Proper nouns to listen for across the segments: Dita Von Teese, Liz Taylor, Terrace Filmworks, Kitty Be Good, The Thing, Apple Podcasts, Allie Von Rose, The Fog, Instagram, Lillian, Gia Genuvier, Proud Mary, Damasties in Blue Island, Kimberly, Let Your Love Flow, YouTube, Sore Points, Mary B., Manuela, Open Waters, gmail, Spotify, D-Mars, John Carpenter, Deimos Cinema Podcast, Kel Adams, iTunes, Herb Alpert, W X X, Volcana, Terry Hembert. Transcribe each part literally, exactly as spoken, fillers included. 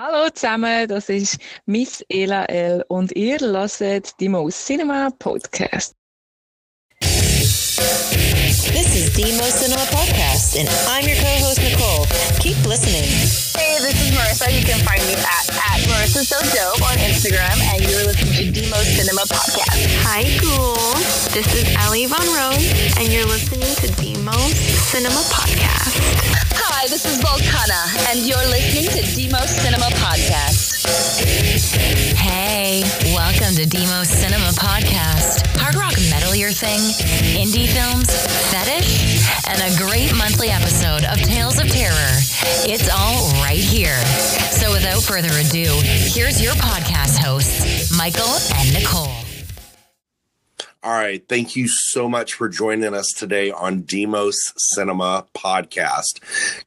Hallo zusammen, das ist Miss Ela L. und ihr hört Deimos Cinema Podcast. This is Deimos Cinema Podcast and I'm your co-host Nicole. Keep listening. Hey, this is Marissa. You can find me at, at Marissa's So Dope on Instagram, and you're listening to Deimos Cinema Podcast. Hi, cool. This is Allie Von Rose and you're listening to Deimos Cinema Podcast. Hi, this is Volcana, and you're listening to Deimos Cinema Podcast. Hey, welcome to Deimos Cinema Podcast. Hard rock metal your thing, indie films, fetish, and a great monthly episode of Tales of Terror. It's all right here. So without further ado, here's your podcast hosts, Michael and Nicole. All right. Thank you so much for joining us today on Deimos Cinema Podcast.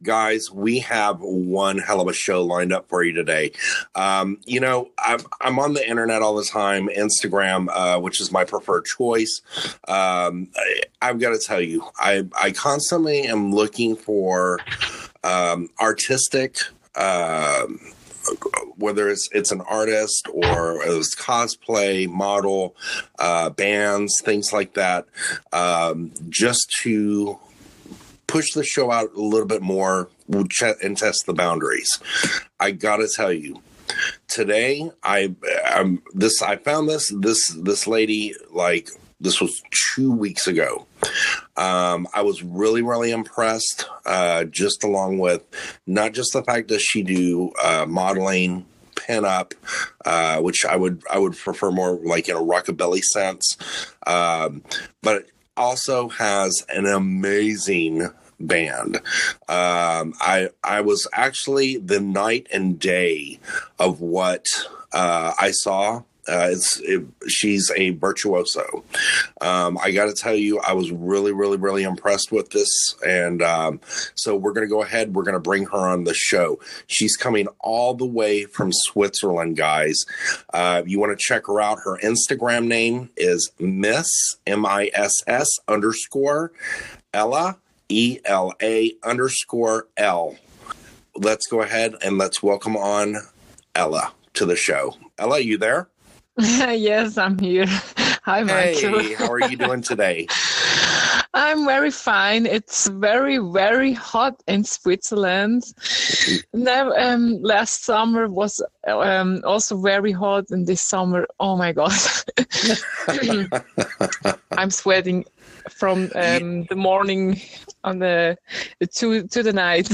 Guys, we have one hell of a show lined up for you today. Um, you know, I'm, I'm on the internet all the time, Instagram, uh, which is my preferred choice. Um, I, I've got to tell you, I, I constantly am looking for um, artistic um whether it's it's an artist or it's cosplay, model, uh, bands, things like that, um, just to push the show out a little bit more and test the boundaries. I gotta tell you, today I I'm, this I found this this this lady like. This was two weeks ago. Um, I was really, really impressed, uh, just along with not just the fact that she do uh, modeling, pinup, uh, which I would I would prefer more like in a rockabilly sense, um, but also has an amazing band. Um, I I was actually the night and day of what uh, I saw. Uh, it's, it, she's a virtuoso. Um, I got to tell you, I was really, really, really impressed with this. And um, so we're going to go ahead. We're going to bring her on the show. She's coming all the way from Switzerland, guys. Uh, you want to check her out. Her Instagram name is Miss, M I S S underscore Ella, E L A underscore L. Let's go ahead and let's welcome on Ella to the show. Ella, you there? Yes, I'm here. Hi, Michael. Hey, how are you doing today? I'm very fine. It's very, very hot in Switzerland. Now, um, last summer was um, also very hot, and this summer, oh my God. I'm sweating from um, the morning on the to to the night.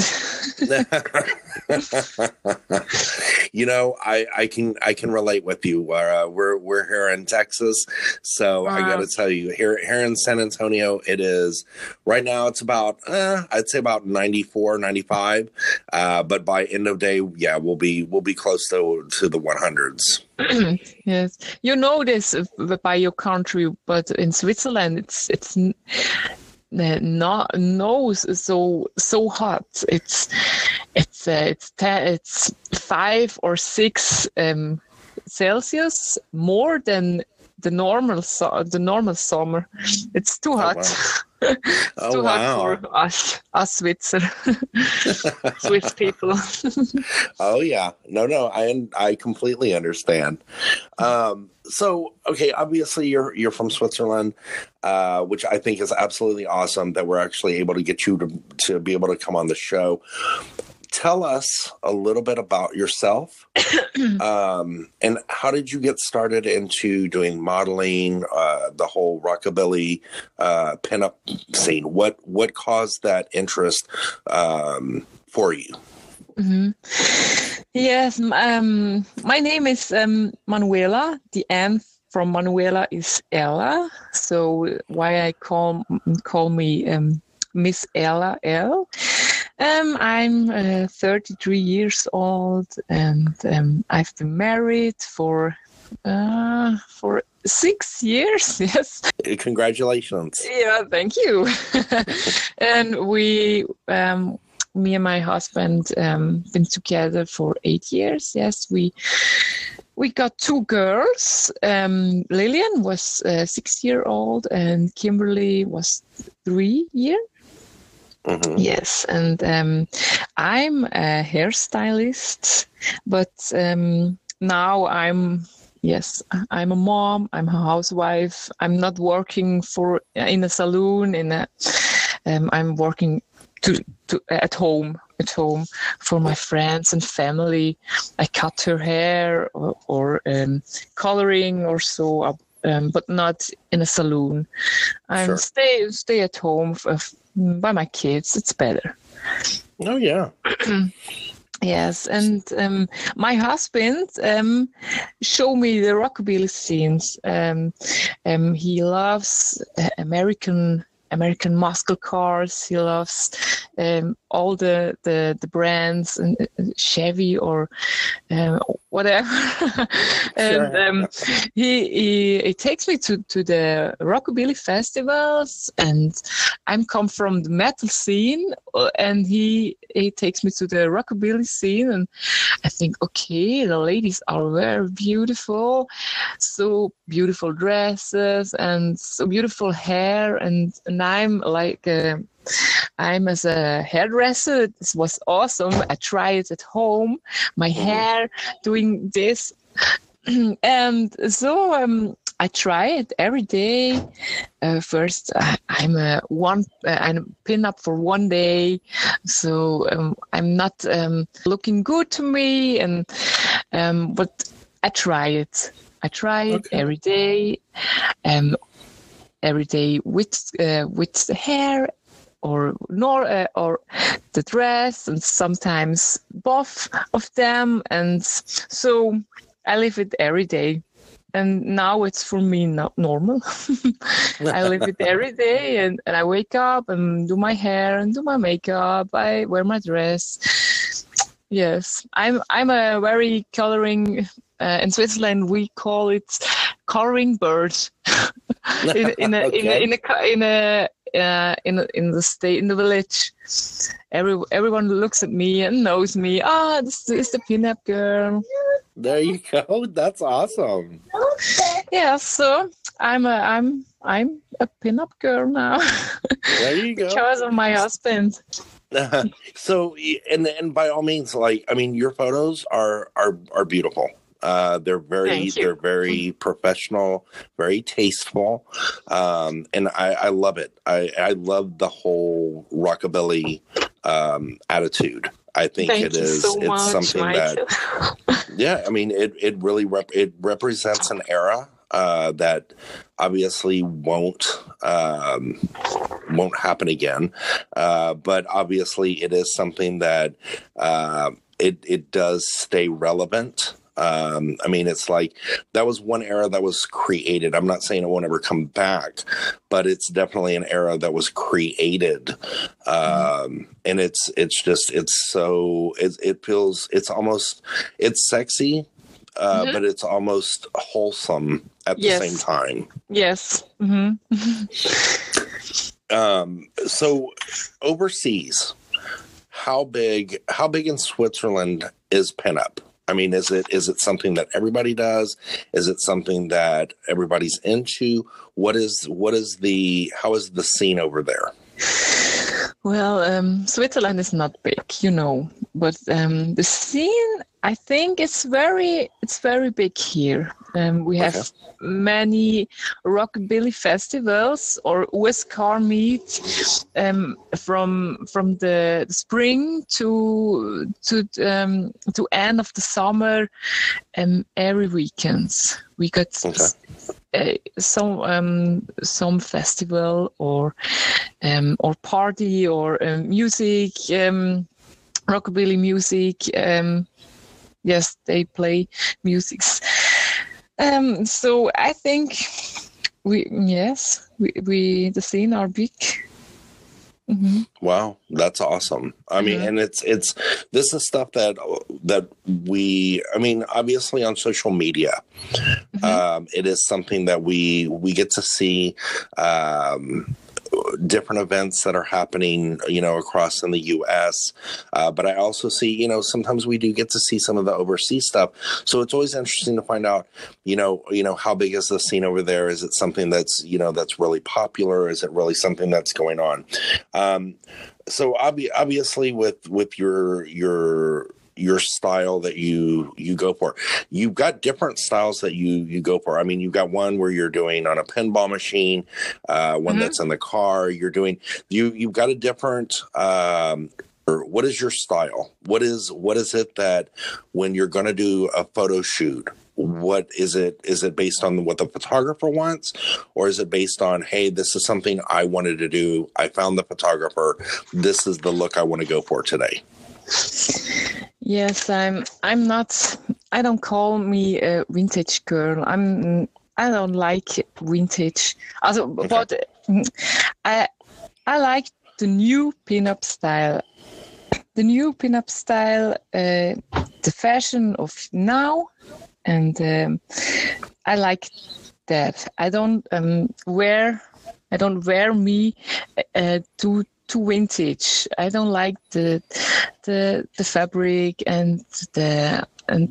You know, I, I can I can relate with you. Uh, we're we're here in Texas, so wow. I got to tell you, here here in San Antonio, it is right now. It's about eh, I'd say about ninety-four, ninety-five, uh, but by end of day, yeah, we'll be we'll be close to to the one hundreds. Yes, you know this by your country, but in Switzerland, it's it's not no so so hot. It's it's uh, it's ten, it's five or six um, Celsius more than the normal the normal summer. It's too hot. Oh, wow. It's oh, too wow. hot for us us Switzer Swiss people. Oh yeah, no no, I I completely understand. Um, so okay, obviously you're you're from Switzerland, uh, which I think is absolutely awesome that we're actually able to get you to to be able to come on the show. Tell us a little bit about yourself, um, and how did you get started into doing modeling, uh, the whole rockabilly uh, pinup scene? What what caused that interest um, for you? Mm-hmm. Yes, um, my name is um, Manuela. The N from Manuela is Ella, so why I call call me um, Miss Ella L. Um, I'm uh, thirty-three years old, and um, I've been married for uh, for six years. Yes. Congratulations. Yeah, thank you. And we, um, me and my husband, um, been together for eight years. Yes, we we got two girls. Um, Lillian was uh, six years old, and Kimberly was three years. Mm-hmm. Yes, and um, I'm a hairstylist, but um, now I'm yes, I'm a mom. I'm a housewife. I'm not working for in a saloon. In a, um, I'm working to, to at home. At home for my friends and family. I cut her hair or, or um, coloring or so, um, but not in a saloon. I sure. stay stay at home f- by my kids. It's better. Oh yeah. Yes, and um, my husband um, showed me the rockabilly scenes. Um, um, he loves uh, American. American muscle cars. He loves um, all the, the, the brands and Chevy or um, whatever. And sure. um, he, he he takes me to, to the rockabilly festivals, and I'm come from the metal scene, and he he takes me to the rockabilly scene, and I think, okay, the ladies are very beautiful, so beautiful dresses and so beautiful hair, and and I'm like, uh, I'm as a hairdresser. This was awesome. I try it at home, my hair, doing this. And so um, I try it every day. Uh, first, I, I'm a one. Uh, I'm pin up for one day, so um, I'm not um, looking good to me. And um, but I try it. I try it okay. every day. Um, every day with uh, with the hair or nor uh, or the dress, and sometimes both of them, and so I live it every day, and now it's for me not normal. I live it every day, and, and I wake up and do my hair and do my makeup, I wear my dress. Yes, I'm I'm a very coloring uh, in Switzerland we call it coloring bird. in, in, a, okay. in a in a in a uh, in a, in the state in the village, every everyone looks at me and knows me. Ah, oh, this is the pinup girl. There you go. That's awesome. Yeah. So I'm a I'm I'm a pinup girl now. There you go. Because of my husband. So and and by all means, like I mean, your photos are are are beautiful. Uh, they're very, they're very professional, very tasteful, um, and I, I love it. I, I love the whole rockabilly um, attitude. I think Thank it is so it's much, something Michael. that, yeah, I mean, it it really rep- it represents an era uh, that obviously won't um, won't happen again, uh, but obviously it is something that uh, it it does stay relevant. Um, I mean, it's like that was one era that was created. I'm not saying it won't ever come back, but it's definitely an era that was created. Um, and it's it's just it's so it, it feels it's almost it's sexy, uh, mm-hmm. but it's almost wholesome at yes. the same time. Yes. Mm-hmm. um, so overseas, how big how big in Switzerland is pinup? I mean, is it is it something that everybody does? Is it something that everybody's into? What is what is the how is the scene over there? Well, um, Switzerland is not big, you know, but um, the scene, I think it's very it's very big here. Um, we have okay. many rockabilly festivals or U S car meet um, from from the spring to to um, to end of the summer, and um, every weekends we got okay. uh, some um, some festival or um, or party or um, music um, rockabilly music. Um, yes, they play music. Um, so I think we yes we, we the scene are big. Mm-hmm. Wow, that's awesome. I mm-hmm. mean, and it's it's this is stuff that that we I mean, obviously on social media, mm-hmm. um, it is something that we we get to see. Um, different events that are happening, you know, across in the U S Uh, but I also see, you know, sometimes we do get to see some of the overseas stuff. So it's always interesting to find out, you know, you know, how big is the scene over there? Is it something that's, you know, that's really popular? Is it really something that's going on? Um, so obvi- obviously with, with your, your, your style that you you go for. You've got different styles that you you go for. I mean, you've got one where you're doing on a pinball machine, uh, one mm-hmm. that's in the car. You're doing you you've got a different. Um, or what is your style? What is what is it that when you're going to do a photo shoot? What is it? Is it based on what the photographer wants, or is it based on, hey, this is something I wanted to do. I found the photographer. This is the look I want to go for today. Yes, I'm. I'm not. I don't call me a vintage girl. I'm. I don't like vintage. Also, okay. But I. I like the new pinup style. The new pinup style, uh, the fashion of now, and um, I like that. I don't um, wear. I don't wear me uh, to. Too vintage. I don't like the the the fabric and the and,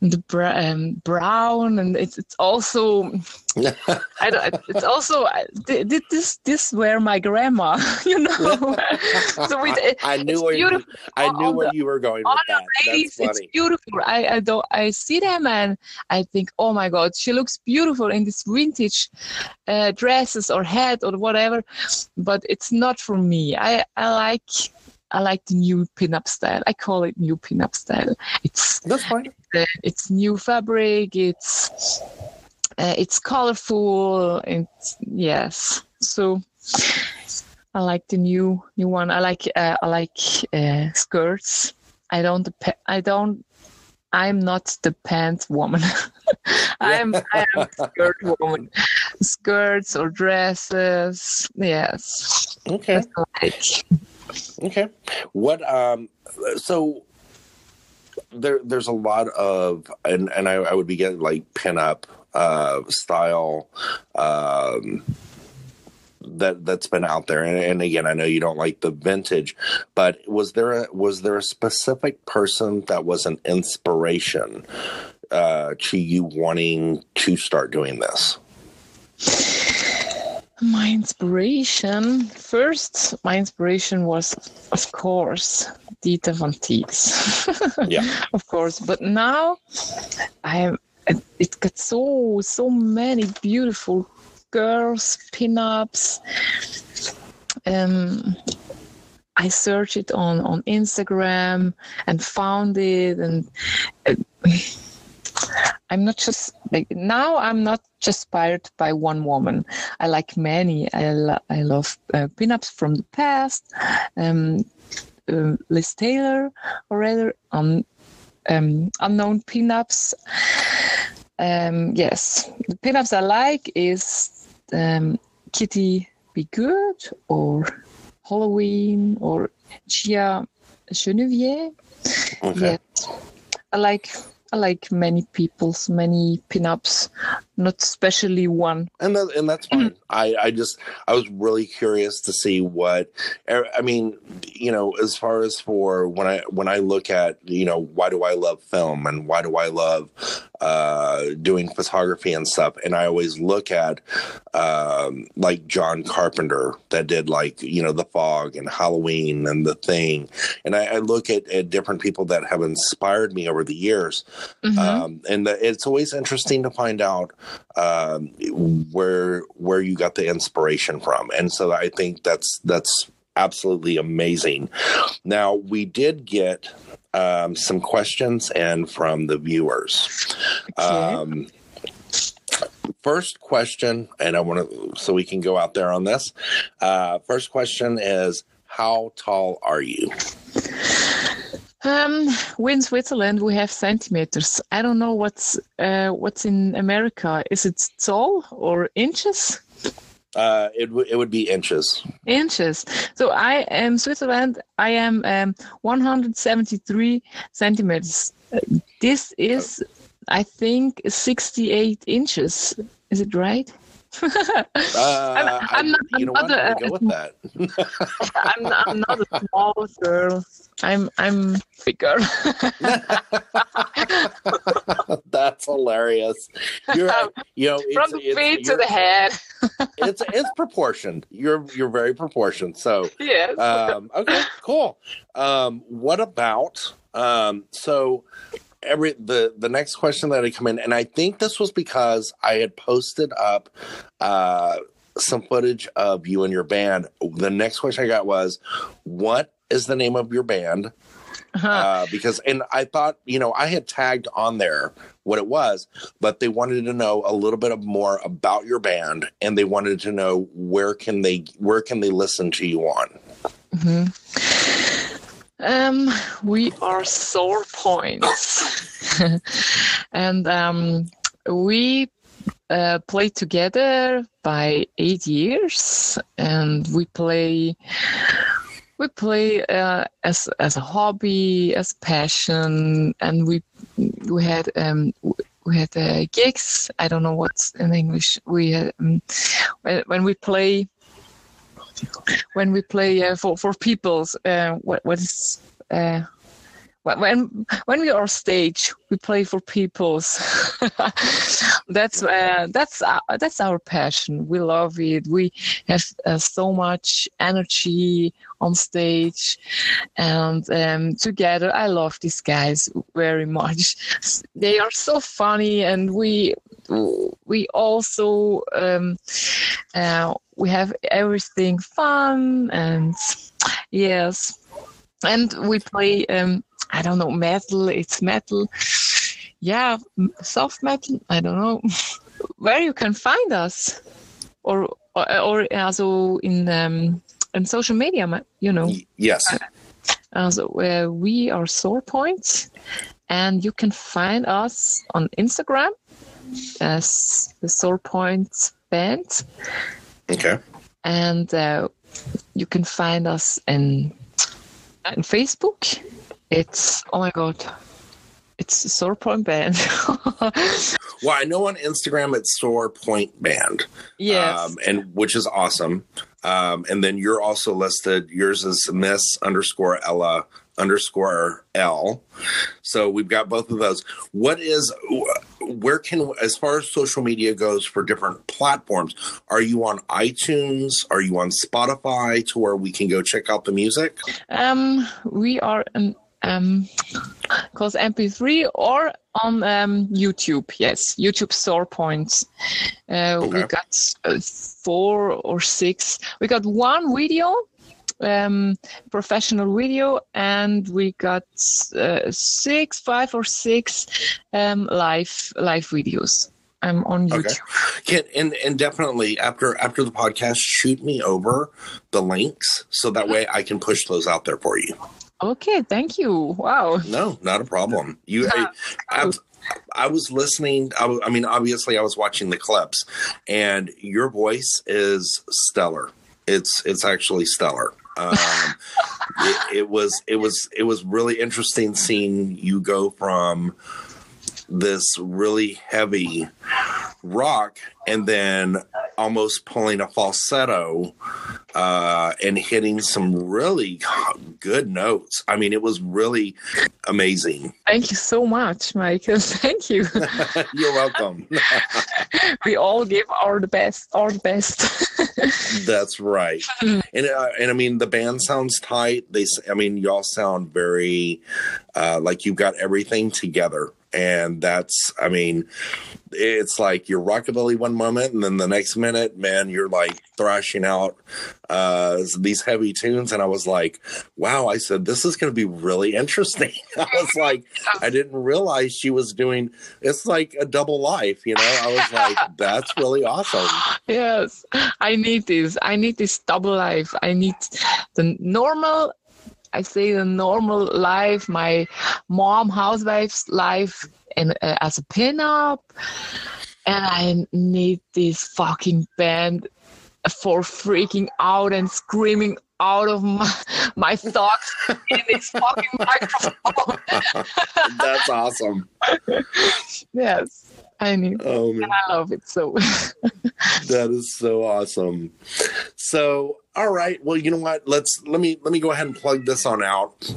and the bra- um, brown and it's it's also I don't, it's also did this this were my grandma, you know. So it, I knew where you, I knew where the, you were going with that. Ladies, that's funny. It's beautiful. I I don't I see them and I think, oh my God, she looks beautiful in this vintage uh, dresses or hat or whatever. But it's not for me. I I like I like the new pinup style. I call it new pinup style. It's that's fine. It's, uh, it's new fabric. It's. Uh, it's colorful, and yes, so I like the new new one. I like uh, I like uh, skirts. I don't. I don't. I'm not the pants woman. I'm I am a skirt woman. Skirts or dresses. Yes. Okay. Like. Okay. What? Um. So. There, there's a lot of, and, and I, I would be getting like pinup uh, style um, that that's been out there. And, and again, I know you don't like the vintage, but was there a, was there a specific person that was an inspiration uh, to you wanting to start doing this? My inspiration first. My inspiration was, of course, Dita Von Teese. Yeah, of course. But now, I am. It got so so many beautiful girls pinups. Um, I searched it on on Instagram and found it, and uh, I'm not just like now. I'm not just inspired by one woman. I like many. I lo- I love uh, pinups from the past. Um, uh, Liz Taylor, or rather, um, um, unknown pinups. Um, yes, the pinups I like is um, Kitty Be Good, or Halloween, or Gia Genuvier. Okay. Yeah, I like. I like many people's, many pinups, not especially one. And that, and that's fine. I, I just, I was really curious to see what, I mean, you know, as far as for when I, when I look at, you know, why do I love film and why do I love uh, doing photography and stuff? And I always look at um, like John Carpenter that did like, you know, The Fog and Halloween and The Thing. And I, I look at, at different people that have inspired me over the years. Mm-hmm. Um, and the, it's always interesting to find out um, where where you got the inspiration from, and so I think that's that's absolutely amazing. Now we did get um, some questions and from the viewers. Okay. Um, first question, and I want to so we can go out there on this. Uh, first question is, how tall are you? Um, we're in Switzerland. We have centimeters. I don't know what's uh, what's in America. Is it tall or inches? Uh, it w- it would be inches. Inches. So I am Switzerland. I am um, one hundred seventy-three centimeters. This is, I think, sixty-eight inches. Is it right? uh, I'm, I'm not I, you know what? I'm gonna go with that. I'm, not, I'm not a small girl. I'm I'm bigger. That's hilarious. You're, you know, it's, from the it's, feet it's, to the head. it's it's proportioned. You're you're very proportioned. So yes. Um, okay, cool. Um, what about um, so? Every the, the next question that had come in, and I think this was because I had posted up uh, some footage of you and your band. The next question I got was, what is the name of your band? Uh-huh. Uh, because, and I thought, you know, I had tagged on there what it was, but they wanted to know a little bit more about your band, and they wanted to know where can they, where can they listen to you on? Mm-hmm. Um, we are Sore Points, and um, we uh, play together by eight years, and we play we play uh, as as a hobby, as passion, and we we had um we had uh, gigs. I don't know what's in English. We had, um, when we play. When we play uh, for for people's, uh, what what is uh, when when we are stage, we play for people's. that's uh, that's our, that's our passion. We love it. We have uh, so much energy on stage, and um, together. I love these guys very much. They are so funny, and we we also. Um, uh, We have everything fun and yes, and we play. Um, I don't know metal. It's metal, yeah, soft metal. I don't know where you can find us, or or, or also in um, in social media. You know, yes. Uh, so uh, we are Sore Points, and you can find us on Instagram as the Sore Points Band. Okay. And uh, you can find us in, in Facebook. It's, oh my God, it's a Sore Point Band. Well, I know on Instagram it's Sore Point Band. Yes. Um, and, which is awesome. Um, and then you're also listed. Yours is Miss underscore Ella underscore L. So we've got both of those. What is... Where can, as far as social media goes for different platforms, are you on iTunes? Are you on Spotify to where we can go check out the music? Um, we are um, um, called M P three or on um, YouTube. Yes, YouTube Sore Points. Uh, okay. We got uh, four or six. We got one video. Um, professional video, and we got uh, six, five or six um, live live videos. I'm on YouTube. Okay. And and definitely after after the podcast, shoot me over the links so that way I can push those out there for you. Okay, thank you. Wow. No, not a problem. You, I, I, I was listening. I, I mean, obviously, I was watching the clips, and your voice is stellar. It's it's actually stellar. um it, it was it was it was really interesting seeing you go from this really heavy rock and then almost pulling a falsetto uh and hitting some really good notes. I mean, it was really amazing. Thank you so much, Michael. Thank you. You're welcome. We all give our the best, our the best. That's right. And uh, and I mean, the band sounds tight. They, I mean, y'all sound very uh, like you've got everything together. And that's, I mean, it's like you're rockabilly one moment, and then the next minute, man, you're like thrashing out uh, these heavy tunes. And I was like, wow, I said, this is going to be really interesting. I was like, I didn't realize she was doing, it's like a double life, you know? I was like, that's really awesome. Yes, I need this. I need this double life. I need the normal I say the normal life, my mom, housewife's life, and uh, as a pinup, and I need this fucking band for freaking out and screaming out of my, my thoughts in this fucking microphone. That's awesome. Yes. tiny. Oh, and I love it. So that is so awesome. So, all right. Well, you know what? Let's let me let me go ahead and plug this on out.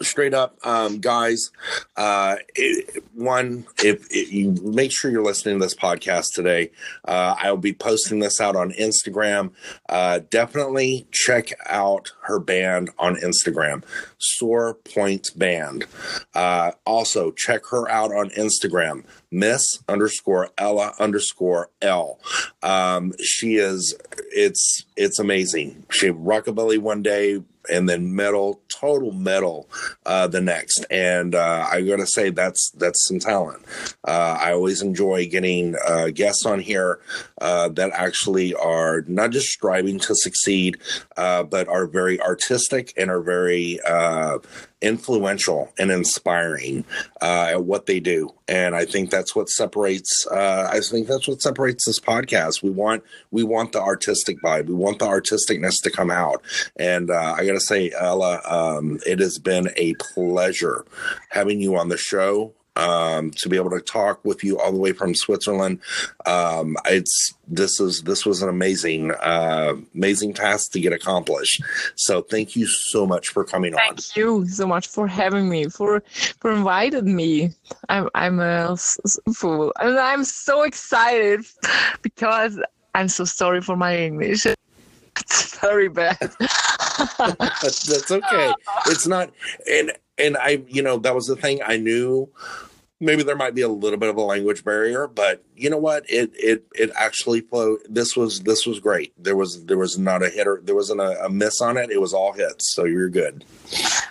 Straight up, um, guys, uh, it, one, if, if you make sure you're listening to this podcast today, uh, I'll be posting this out on Instagram. Uh, definitely check out her band on Instagram, Sore Points Band. Uh, also, check her out on Instagram, Miss underscore Ella underscore L. Um, she is, it's, it's amazing. She rockabilly one day, and then metal, total metal, uh, the next. And uh, I gotta say that's that's some talent. Uh, I always enjoy getting uh, guests on here uh, that actually are not just striving to succeed, uh, but are very artistic and are very uh, influential and inspiring uh, at what they do. And I think that's what separates. Uh, I think that's what separates this podcast. We want we want the artistic vibe. We want the artisticness to come out. And uh, I gotta say, Ella, um, it has been a pleasure having you on the show. Um, to be able to talk with you all the way from Switzerland, um, it's this is this was an amazing, uh, amazing task to get accomplished. So thank you so much for coming thank on. Thank you so much for having me, for for inviting me. I'm I'm a fool, and I'm so excited because I'm so sorry for my English. It's very bad. That's okay. It's not and. And I, you know, that was the thing I knew. Maybe there might be a little bit of a language barrier, but you know what? It it it actually flowed. This was this was great. There was there was not a hitter. There wasn't a, a miss on it. It was all hits. So you're good.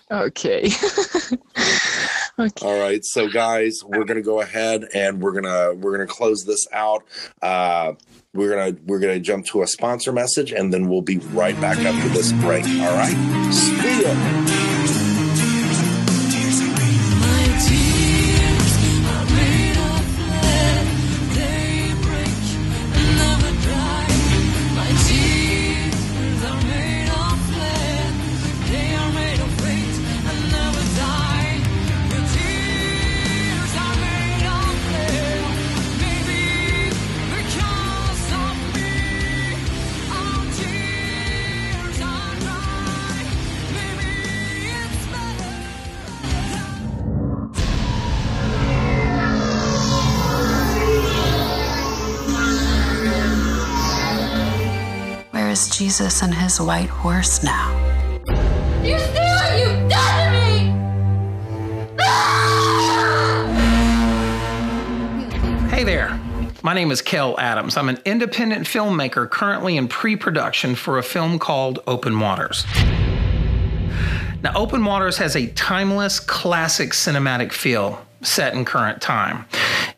Okay. Okay. All right. So guys, we're gonna go ahead and we're gonna we're gonna close this out. Uh, we're gonna we're gonna jump to a sponsor message, and then we'll be right back after this break. All right. See ya. Jesus and his white horse now. You see what you've done to me! Ah! Hey there. My name is Kel Adams. I'm an independent filmmaker currently in pre-production for a film called Open Waters. Now, Open Waters has a timeless, classic cinematic feel set in current time.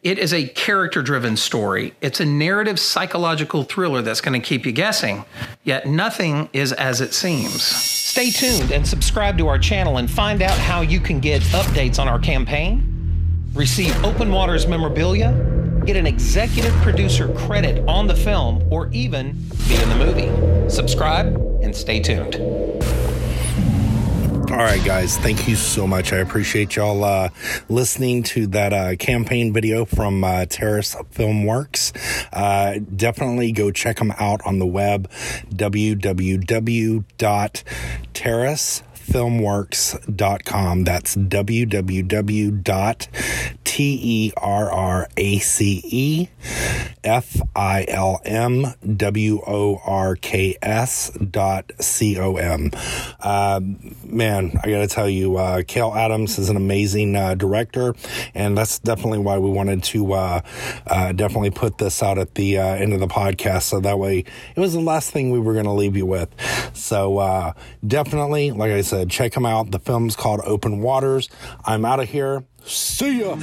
It is a character-driven story. It's a narrative psychological thriller that's going to keep you guessing, yet nothing is as it seems. Stay tuned and subscribe to our channel and find out how you can get updates on our campaign, receive Open Waters memorabilia, get an executive producer credit on the film, or even be in the movie. Subscribe and stay tuned. All right, guys, thank you so much. I appreciate y'all uh, listening to that uh, campaign video from uh, Terrace Filmworks. Uh, definitely go check them out on the web, w w w dot terrace filmworks dot com. That's w w w dot terracefilmworks dot com. Uh, man, I gotta tell you, uh, Kel Adams is an amazing uh, director, and that's definitely why we wanted to uh, uh, definitely put this out at the uh, end of the podcast, so that way it was the last thing we were gonna leave you with. So uh, definitely, like I said, check them out. The film's called Open Waters. I'm out of here. See ya.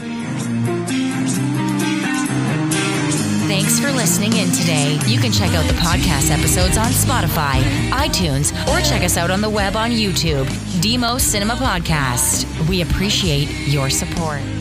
Thanks for listening in today. You can check out the podcast episodes on Spotify, iTunes, or check us out on the web on YouTube, Deimos Cinema Podcast. We appreciate your support.